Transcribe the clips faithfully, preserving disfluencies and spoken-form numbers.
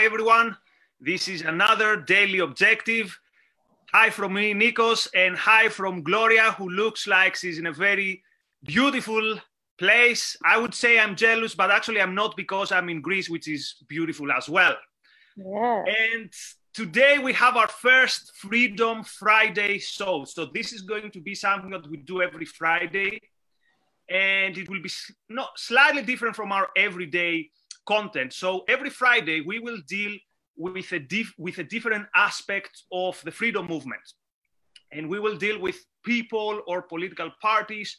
Hi, everyone. This is another Daily Objective. Hi from me, Nikos, and hi from Gloria, who looks like she's in a very beautiful place. I would say I'm jealous, but actually I'm not, because I'm in Greece, which is beautiful as well. Yeah. And today we have our first Freedom Friday show. So this is going to be something that we do every Friday, and it will be not slightly different from our everyday content. So every Friday we will deal with a diff with a different aspect of the freedom movement, and we will deal with people or political parties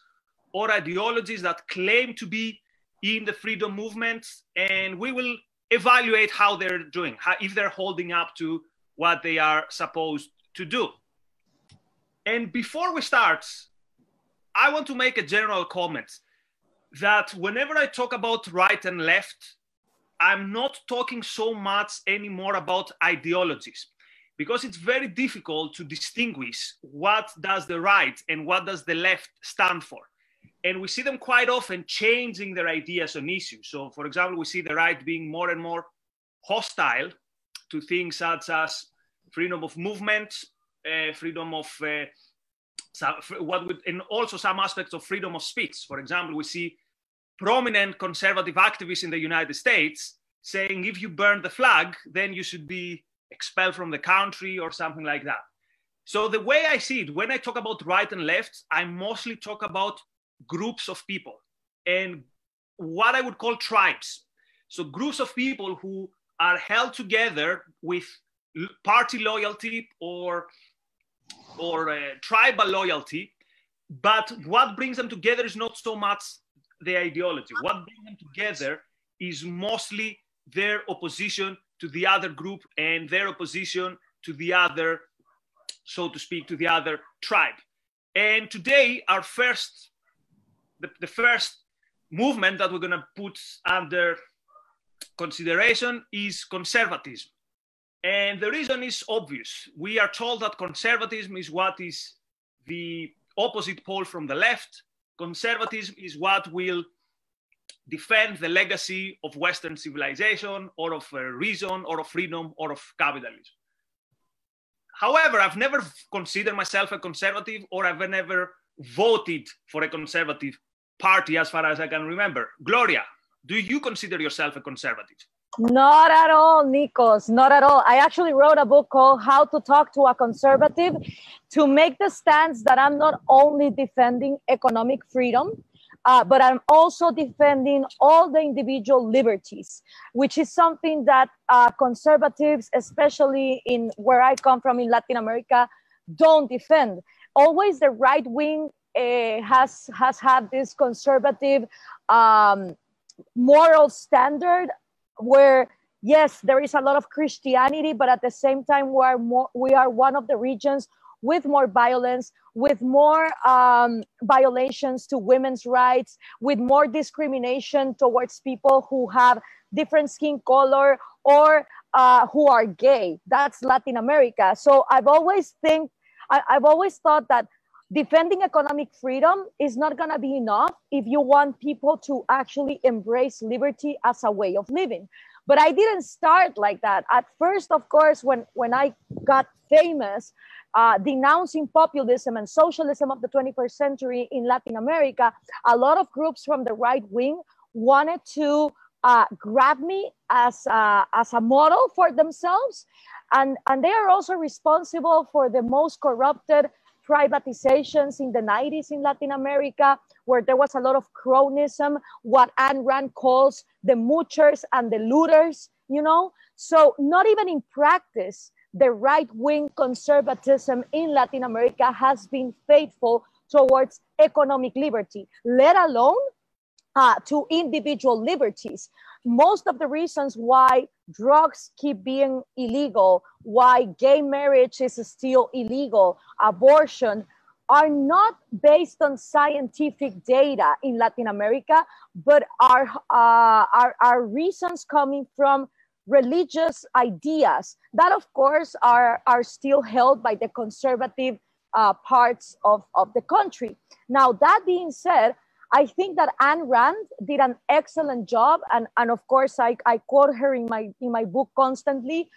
or ideologies that claim to be in the freedom movement, and we will evaluate how they're doing, how, if they're holding up to what they are supposed to do. And before we start, I want to make a general comment that whenever I talk about right and left, I'm not talking so much anymore about ideologies, because it's very difficult to distinguish what does the right and what does the left stand for. And we see them quite often changing their ideas on issues. So, for example, we see the right being more and more hostile to things such as freedom of movement, uh, freedom of uh, so what would, and also some aspects of freedom of speech. For example, we see prominent conservative activists in the United States saying, if you burn the flag, then you should be expelled from the country or something like that. So the way I see it, when I talk about right and left, I mostly talk about groups of people and what I would call tribes. So groups of people who are held together with party loyalty or or uh, tribal loyalty, but what brings them together is not so much the ideology. What brings them together is mostly their opposition to the other group and their opposition to the other, so to speak, to the other tribe. And today, our first, the, the first movement that we're gonna put under consideration is conservatism. And the reason is obvious. We are told that conservatism is what is the opposite pole from the left. Conservatism is what will defend the legacy of Western civilization or of reason or of freedom or of capitalism. However, I've never considered myself a conservative, or I've never voted for a conservative party as far as I can remember. Gloria, do you consider yourself a conservative? Not at all, Nikos, not at all. I actually wrote a book called How to Talk to a Conservative, to make the stance that I'm not only defending economic freedom, uh, but I'm also defending all the individual liberties, which is something that uh, conservatives, especially in where I come from in Latin America, don't defend. Always the right wing uh, has, has had this conservative um, moral standard, where, yes, there is a lot of Christianity, but at the same time, we are, more, we are one of the regions with more violence, with more um, violations to women's rights, with more discrimination towards people who have different skin color or uh, who are gay. That's Latin America. So I've always think, I, I've always thought that defending economic freedom is not going to be enough if you want people to actually embrace liberty as a way of living. But I didn't start like that. At first, of course, when, when I got famous uh, denouncing populism and socialism of the twenty-first century in Latin America, a lot of groups from the right wing wanted to uh, grab me as a, as a model for themselves. And, and they are also responsible for the most corrupted privatizations in the nineties in Latin America, where there was a lot of cronyism, what Ayn Rand calls the moochers and the looters, you know? So not even in practice, the right-wing conservatism in Latin America has been faithful towards economic liberty, let alone uh, to individual liberties. Most of the reasons why drugs keep being illegal, why gay marriage is still illegal, abortion, are not based on scientific data in Latin America, but are, uh, are, are reasons coming from religious ideas that, of course, are, are still held by the conservative uh, parts of, of the country. Now, that being said, I think that Ayn Rand did an excellent job. And, and of course, I, I quote her in my, in my book constantly,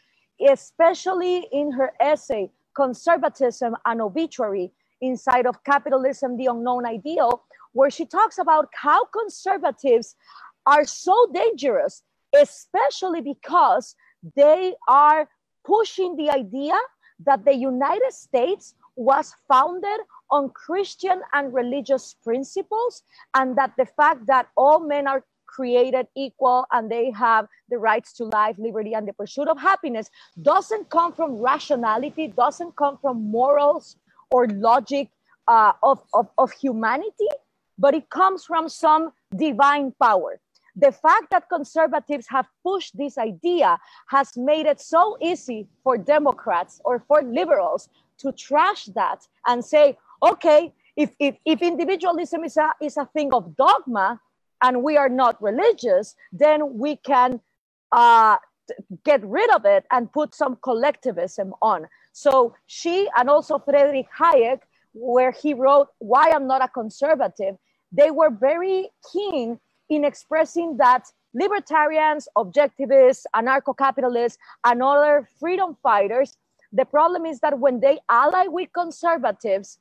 especially in her essay, Conservatism and Obituary, Inside of Capitalism, the Unknown Ideal, where she talks about how conservatives are so dangerous, especially because they are pushing the idea that the United States was founded on Christian and religious principles, and that the fact that all men are created equal and they have the rights to life, liberty, and the pursuit of happiness doesn't come from rationality, doesn't come from morals or logic uh, of, of, of humanity, but it comes from some divine power. The fact that conservatives have pushed this idea has made it so easy for Democrats or for liberals to trash that and say, okay, if, if, if individualism is a, is a thing of dogma and we are not religious, then we can uh, get rid of it and put some collectivism on. So she and also Frederick Hayek, where he wrote Why I'm Not a Conservative, they were very keen in expressing that libertarians, objectivists, anarcho-capitalists, and other freedom fighters, the problem is that when they ally with conservatives,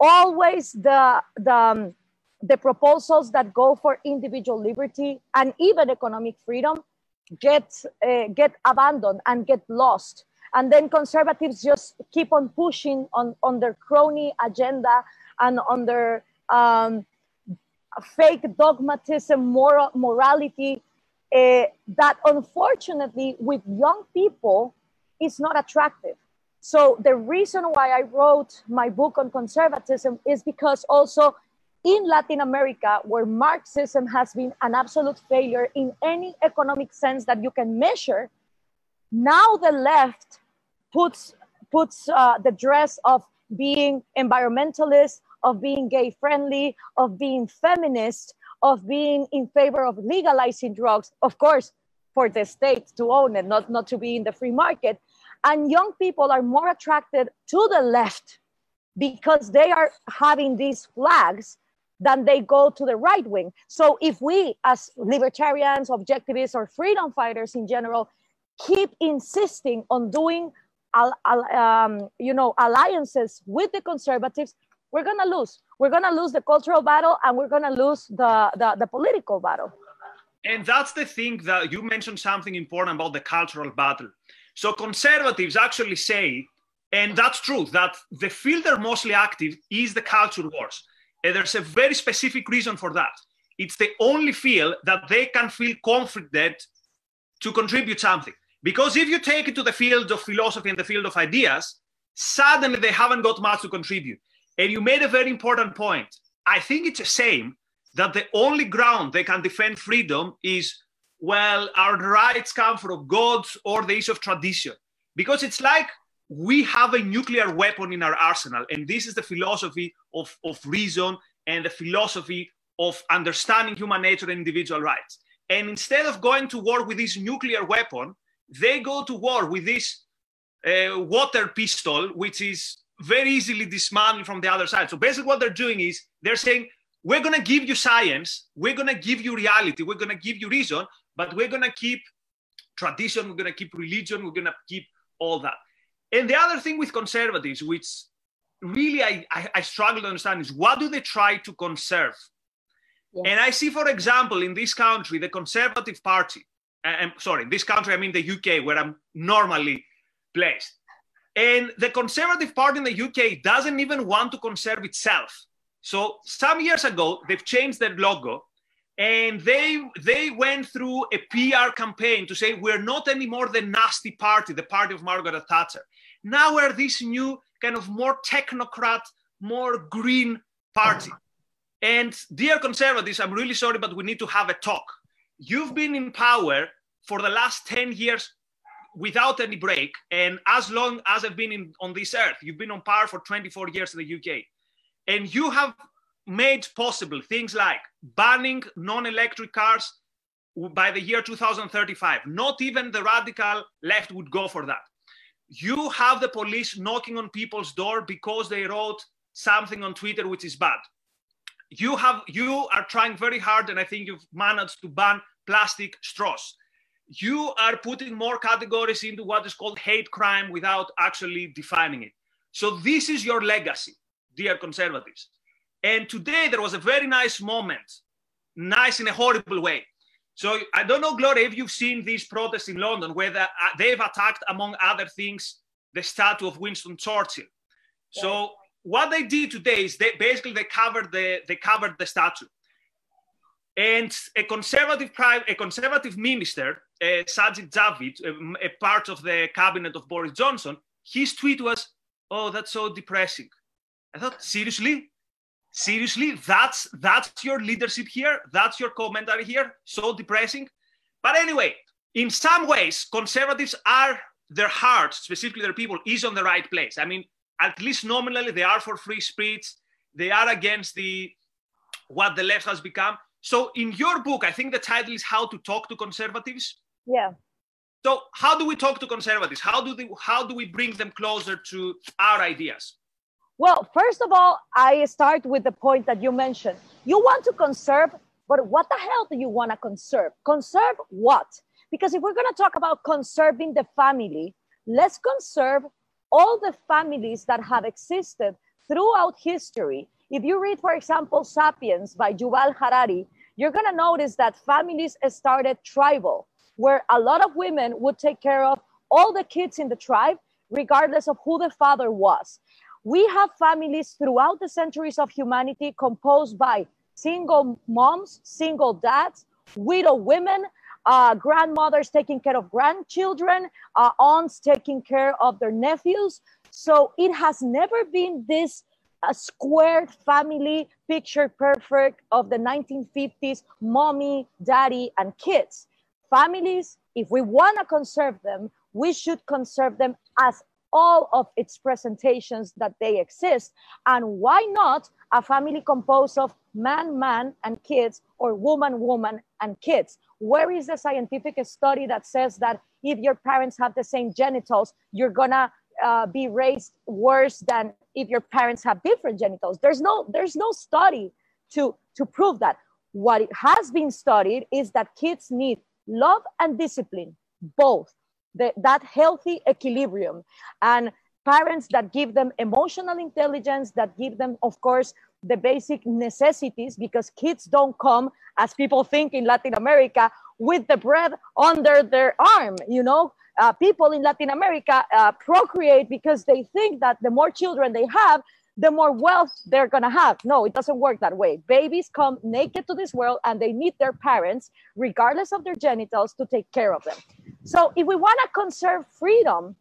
always the, the, um, the proposals that go for individual liberty and even economic freedom get, uh, get abandoned and get lost. And then conservatives just keep on pushing on, on their crony agenda and on their um, fake dogmatism, moral, morality, uh, that unfortunately with young people is not attractive. So the reason why I wrote my book on conservatism is because also in Latin America, where Marxism has been an absolute failure in any economic sense that you can measure, now the left puts, puts uh, the dress of being environmentalist, of being gay friendly, of being feminist, of being in favor of legalizing drugs, of course, for the state to own it, not, not to be in the free market. And young people are more attracted to the left because they are having these flags than they go to the right wing. So if we as libertarians, objectivists, or freedom fighters in general, keep insisting on doing um, you know, alliances with the conservatives, we're going to lose. We're going to lose the cultural battle and we're going to lose the, the, the political battle. And that's the thing that you mentioned something important about the cultural battle. So conservatives actually say, and that's true, that the field they're mostly active is the culture wars. And there's a very specific reason for that. It's the only field that they can feel confident to contribute something. Because if you take it to the field of philosophy and the field of ideas, suddenly they haven't got much to contribute. And you made a very important point. I think it's a shame that the only ground they can defend freedom is, well, our rights come from gods or the issue of tradition. Because it's like we have a nuclear weapon in our arsenal. And this is the philosophy of, of reason and the philosophy of understanding human nature and individual rights. And instead of going to war with this nuclear weapon, they go to war with this uh, water pistol, which is very easily dismantled from the other side. So basically what they're doing is they're saying, we're going to give you science, we're going to give you reality, we're going to give you reason, but we're going to keep tradition, we're going to keep religion, we're going to keep all that. And the other thing with conservatives, which really I, I, I struggle to understand, is what do they try to conserve? Yes. And I see, for example, in this country, the Conservative Party, I'm sorry, in this country, I mean the U K, where I'm normally placed. And the Conservative Party in the U K doesn't even want to conserve itself. So some years ago, they've changed their logo and they, they went through a P R campaign to say, we're not anymore the nasty party, the party of Margaret Thatcher. Now we're this new kind of more technocrat, more green party. Mm-hmm. And dear conservatives, I'm really sorry, but we need to have a talk. You've been in power for the last ten years without any break. And as long as I've been in, on this earth, you've been on power for twenty-four years in the U K. And you have made possible things like banning non-electric cars by the year two thousand thirty-five. Not even the radical left would go for that. You have the police knocking on people's door because they wrote something on Twitter which is bad. You have, you are trying very hard, and I think you've managed to ban plastic straws. You are putting more categories into what is called hate crime without actually defining it. So this is your legacy, dear conservatives. And today there was a very nice moment, nice in a horrible way. So I don't know, Gloria, if you've seen these protests in London, where they've attacked, among other things, the statue of Winston Churchill. Yeah. So what they did today is they basically they covered the they covered the statue. And a conservative prime, a conservative minister, uh, Sajid Javid, a, a part of the cabinet of Boris Johnson, his tweet was, "Oh, that's so depressing." I thought, seriously, seriously, that's that's your leadership here, that's your commentary here, so depressing. But anyway, in some ways, conservatives are their hearts, specifically their people, is on the right place. I mean, at least nominally, they are for free speech. They are against the what the left has become. So in your book, I think the title is How to Talk to Conservatives. Yeah. So how do we talk to conservatives? How do they, how do we bring them closer to our ideas? Well, first of all, I start with the point that you mentioned. You want to conserve, but what the hell do you want to conserve? Conserve what? Because if we're going to talk about conserving the family, let's conserve all the families that have existed throughout history. If you read, for example, Sapiens by Yuval Harari, you're going to notice that families started tribal, where a lot of women would take care of all the kids in the tribe, regardless of who the father was. We have families throughout the centuries of humanity composed by single moms, single dads, widow women, uh, grandmothers taking care of grandchildren, uh, aunts taking care of their nephews. So it has never been this a squared family, picture perfect of the nineteen fifties, mommy, daddy, and kids. Families, if we want to conserve them, we should conserve them as all of its presentations that they exist. And why not a family composed of man, man, and kids, or woman, woman, and kids? Where is the scientific study that says that if your parents have the same genitals, you're gonna Uh, be raised worse than if your parents have different genitals? There's no, there's no study to, to prove that. What it has been studied is that kids need love and discipline, both, the, that healthy equilibrium. And parents that give them emotional intelligence, that give them, of course, the basic necessities, because kids don't come, as people think in Latin America, with the bread under their arm, you know? Uh, people in Latin America uh, procreate because they think that the more children they have, the more wealth they're gonna have. No, it doesn't work that way. Babies come naked to this world and they need their parents, regardless of their genitals, to take care of them. So if we wanna conserve freedom,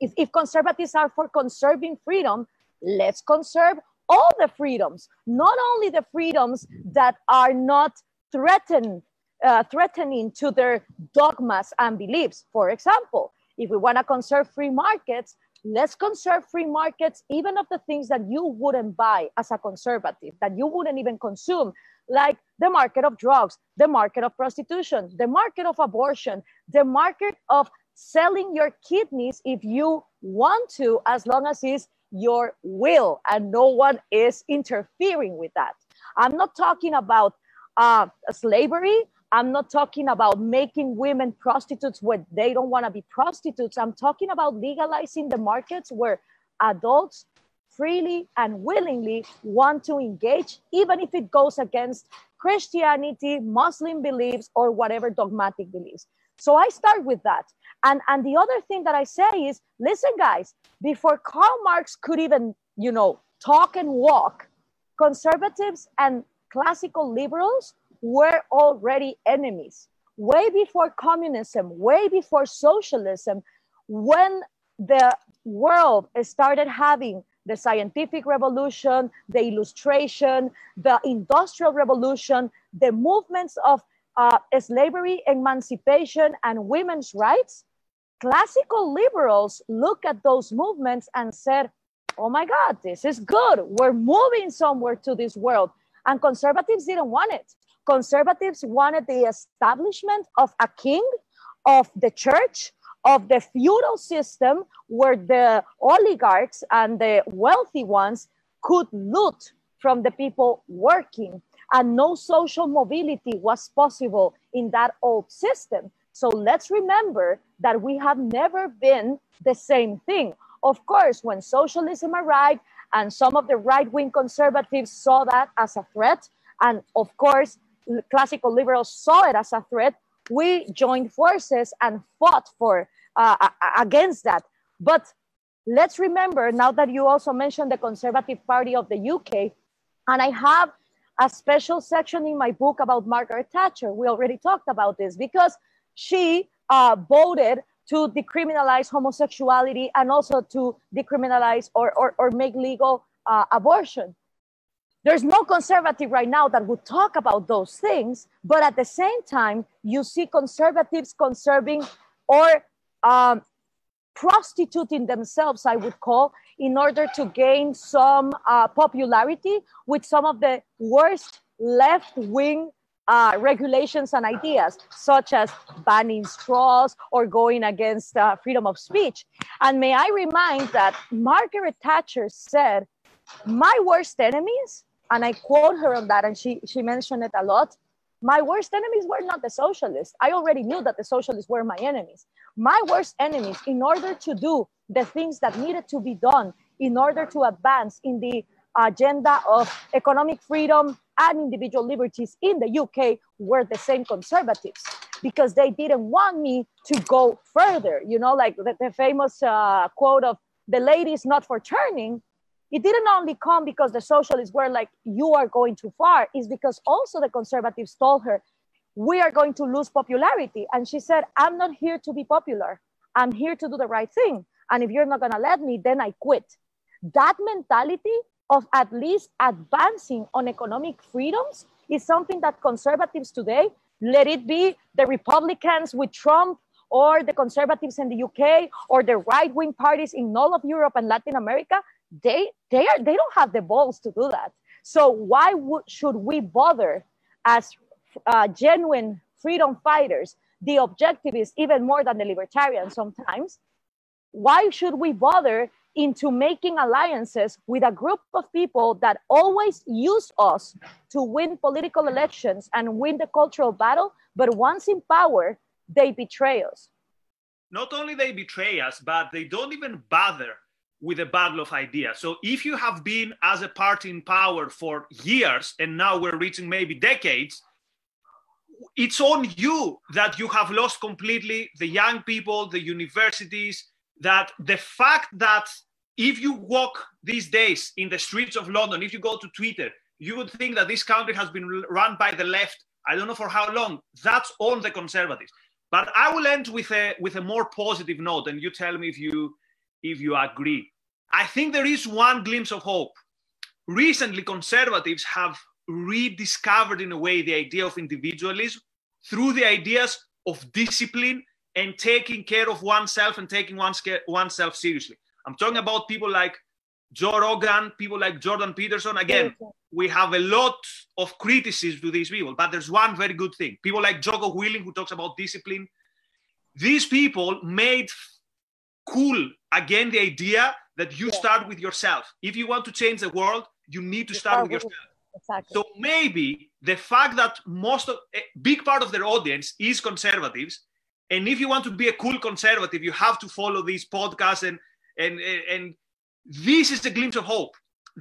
if, if conservatives are for conserving freedom, let's conserve all the freedoms, not only the freedoms that are not threatened Uh, threatening to their dogmas and beliefs. For example, if we want to conserve free markets, let's conserve free markets even of the things that you wouldn't buy as a conservative, that you wouldn't even consume, like the market of drugs, the market of prostitution, the market of abortion, the market of selling your kidneys if you want to, as long as it's your will and no one is interfering with that. I'm not talking about uh, slavery. I'm not talking about making women prostitutes where they don't want to be prostitutes. I'm talking about legalizing the markets where adults freely and willingly want to engage, even if it goes against Christianity, Muslim beliefs, or whatever dogmatic beliefs. So I start with that. And, and the other thing that I say is, listen, guys, before Karl Marx could even, you know, talk and walk, conservatives and classical liberals were already enemies, way before communism, way before socialism. When the world started having the scientific revolution, the illustration, the industrial revolution, the movements of uh, slavery, emancipation, and women's rights, classical liberals looked at those movements and said, oh my God, this is good. We're moving somewhere to this world. And conservatives didn't want it. Conservatives wanted the establishment of a king, of the church, of the feudal system where the oligarchs and the wealthy ones could loot from the people working, and no social mobility was possible in that old system. So let's remember that we have never been the same thing. Of course, when socialism arrived and some of the right-wing conservatives saw that as a threat, and of course, classical liberals saw it as a threat, we joined forces and fought for uh, against that. But let's remember, now that you also mentioned the Conservative Party of the U K, and I have a special section in my book about Margaret Thatcher. We already talked about this because she uh, voted to decriminalize homosexuality and also to decriminalize or, or, or make legal uh, abortion. There's no conservative right now that would talk about those things, but at the same time, you see conservatives conserving or um, prostituting themselves, I would call, in order to gain some uh, popularity with some of the worst left-wing Uh, regulations and ideas, such as banning straws or going against uh, freedom of speech. And may I remind that Margaret Thatcher said, my worst enemies, and I quote her on that, and she, she mentioned it a lot, my worst enemies were not the socialists. I already knew that the socialists were my enemies. My worst enemies, in order to do the things that needed to be done in order to advance in the agenda of economic freedom and individual liberties in the U K, were the same conservatives, because they didn't want me to go further. You know, like the, the famous uh, quote of the ladies not for turning. It didn't only come because the socialists were like, you are going too far. It's because also the conservatives told her, we are going to lose popularity. And she said, I'm not here to be popular. I'm here to do the right thing. And if you're not gonna let me, then I quit. That mentality of at least advancing on economic freedoms is something that conservatives today, let it be the Republicans with Trump or the conservatives in the U K or the right-wing parties in all of Europe and Latin America, they, they, are, they don't have the balls to do that. So why should we bother as uh, genuine freedom fighters, the objectivists even more than the libertarians sometimes, why should we bother into making alliances with a group of people that always use us to win political elections and win the cultural battle, but once in power, they betray us? Not only they betray us, but they don't even bother with a battle of ideas. So if you have been as a party in power for years, and now we're reaching maybe decades, it's on you that you have lost completely the young people, the universities, that the fact that if you walk these days in the streets of London, if you go to Twitter, you would think that this country has been run by the left, I don't know for how long. That's on the conservatives. But I will end with a, with a more positive note, and you tell me if you, if you agree. I think there is one glimpse of hope. Recently, conservatives have rediscovered, in a way, the idea of individualism through the ideas of discipline and taking care of oneself and taking one's oneself seriously. I'm talking about people like Joe Rogan, people like Jordan Peterson. Again, we have a lot of criticism to these people, but there's one very good thing. People like Jocko Willink, who talks about discipline. These people made cool, again, the idea that you yeah. start with yourself. If you want to change the world, you need to you start, start with, with yourself. Exactly. So maybe the fact that most of, a big part of their audience is conservatives, and if you want to be a cool conservative, you have to follow these podcasts. And, and, and this is a glimpse of hope,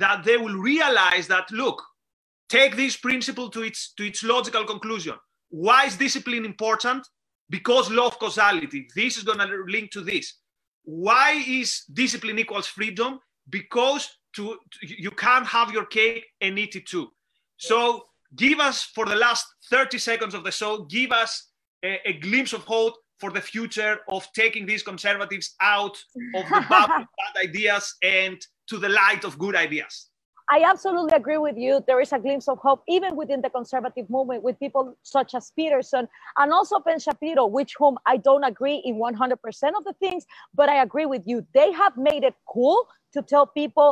that they will realize that, look, take this principle to its, to its logical conclusion. Why is discipline important? Because law of causality. This is going to link to this. Why is discipline equals freedom? Because to, to, you can't have your cake and eat it too. So give us, for the last thirty seconds of the show, give us a, a glimpse of hope for the future of taking these conservatives out of the bubble of bad ideas and to the light of good ideas. I absolutely agree with you. There is a glimpse of hope, even within the conservative movement, with people such as Peterson and also Ben Shapiro, with whom I don't agree in one hundred percent of the things, but I agree with you. They have made it cool to tell people,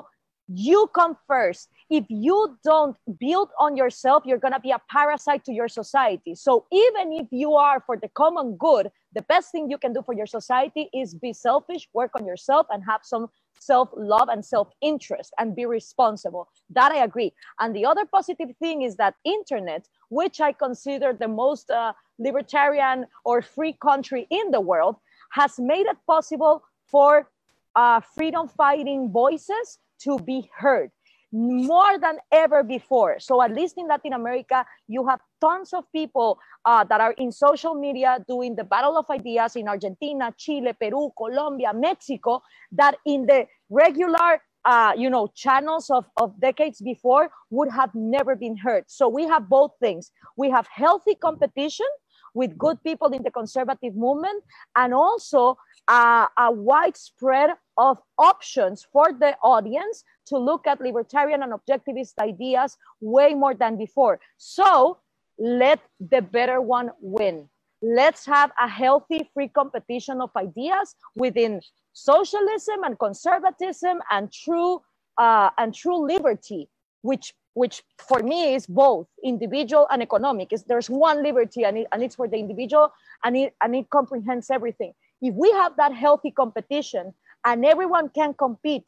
you come first. If you don't build on yourself, you're going to be a parasite to your society. So even if you are for the common good, the best thing you can do for your society is be selfish, work on yourself, and have some self-love and self-interest and be responsible. That I agree. And the other positive thing is that internet, which I consider the most uh, libertarian or free country in the world, has made it possible for uh, freedom-fighting voices to be heard more than ever before. So at least in Latin America, you have tons of people uh, that are in social media doing the battle of ideas in Argentina, Chile, Peru, Colombia, Mexico, that in the regular uh, you know, channels of, of decades before would have never been heard. So we have both things. We have healthy competition with good people in the conservative movement, and also uh, a widespread of options for the audience to look at libertarian and objectivist ideas way more than before. So let the better one win. Let's have a healthy, free competition of ideas within socialism and conservatism and true, uh, and true liberty, which which for me is both individual and economic. It's, there's one liberty and, it, and it's for the individual, and it, and it comprehends everything. If we have that healthy competition and everyone can compete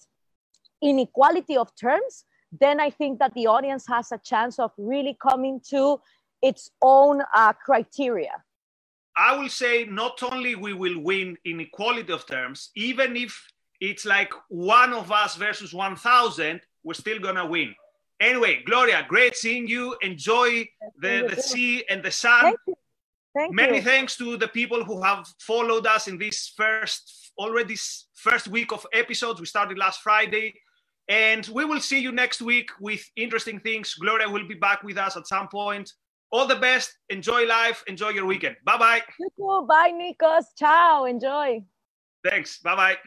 in equality of terms, then I think that the audience has a chance of really coming to its own uh, criteria. I will say not only we will win in equality of terms, even if it's like one of us versus one thousand, we're still gonna win. Anyway, Gloria, great seeing you. Enjoy the, the sea and the sun. Thank you. Thank Many you. thanks to the people who have followed us in this first, already first week of episodes. We started last Friday, and we will see you next week with interesting things. Gloria will be back with us at some point. All the best. Enjoy life. Enjoy your weekend. Bye-bye. Bye, Nikos. Ciao. Enjoy. Thanks. Bye-bye.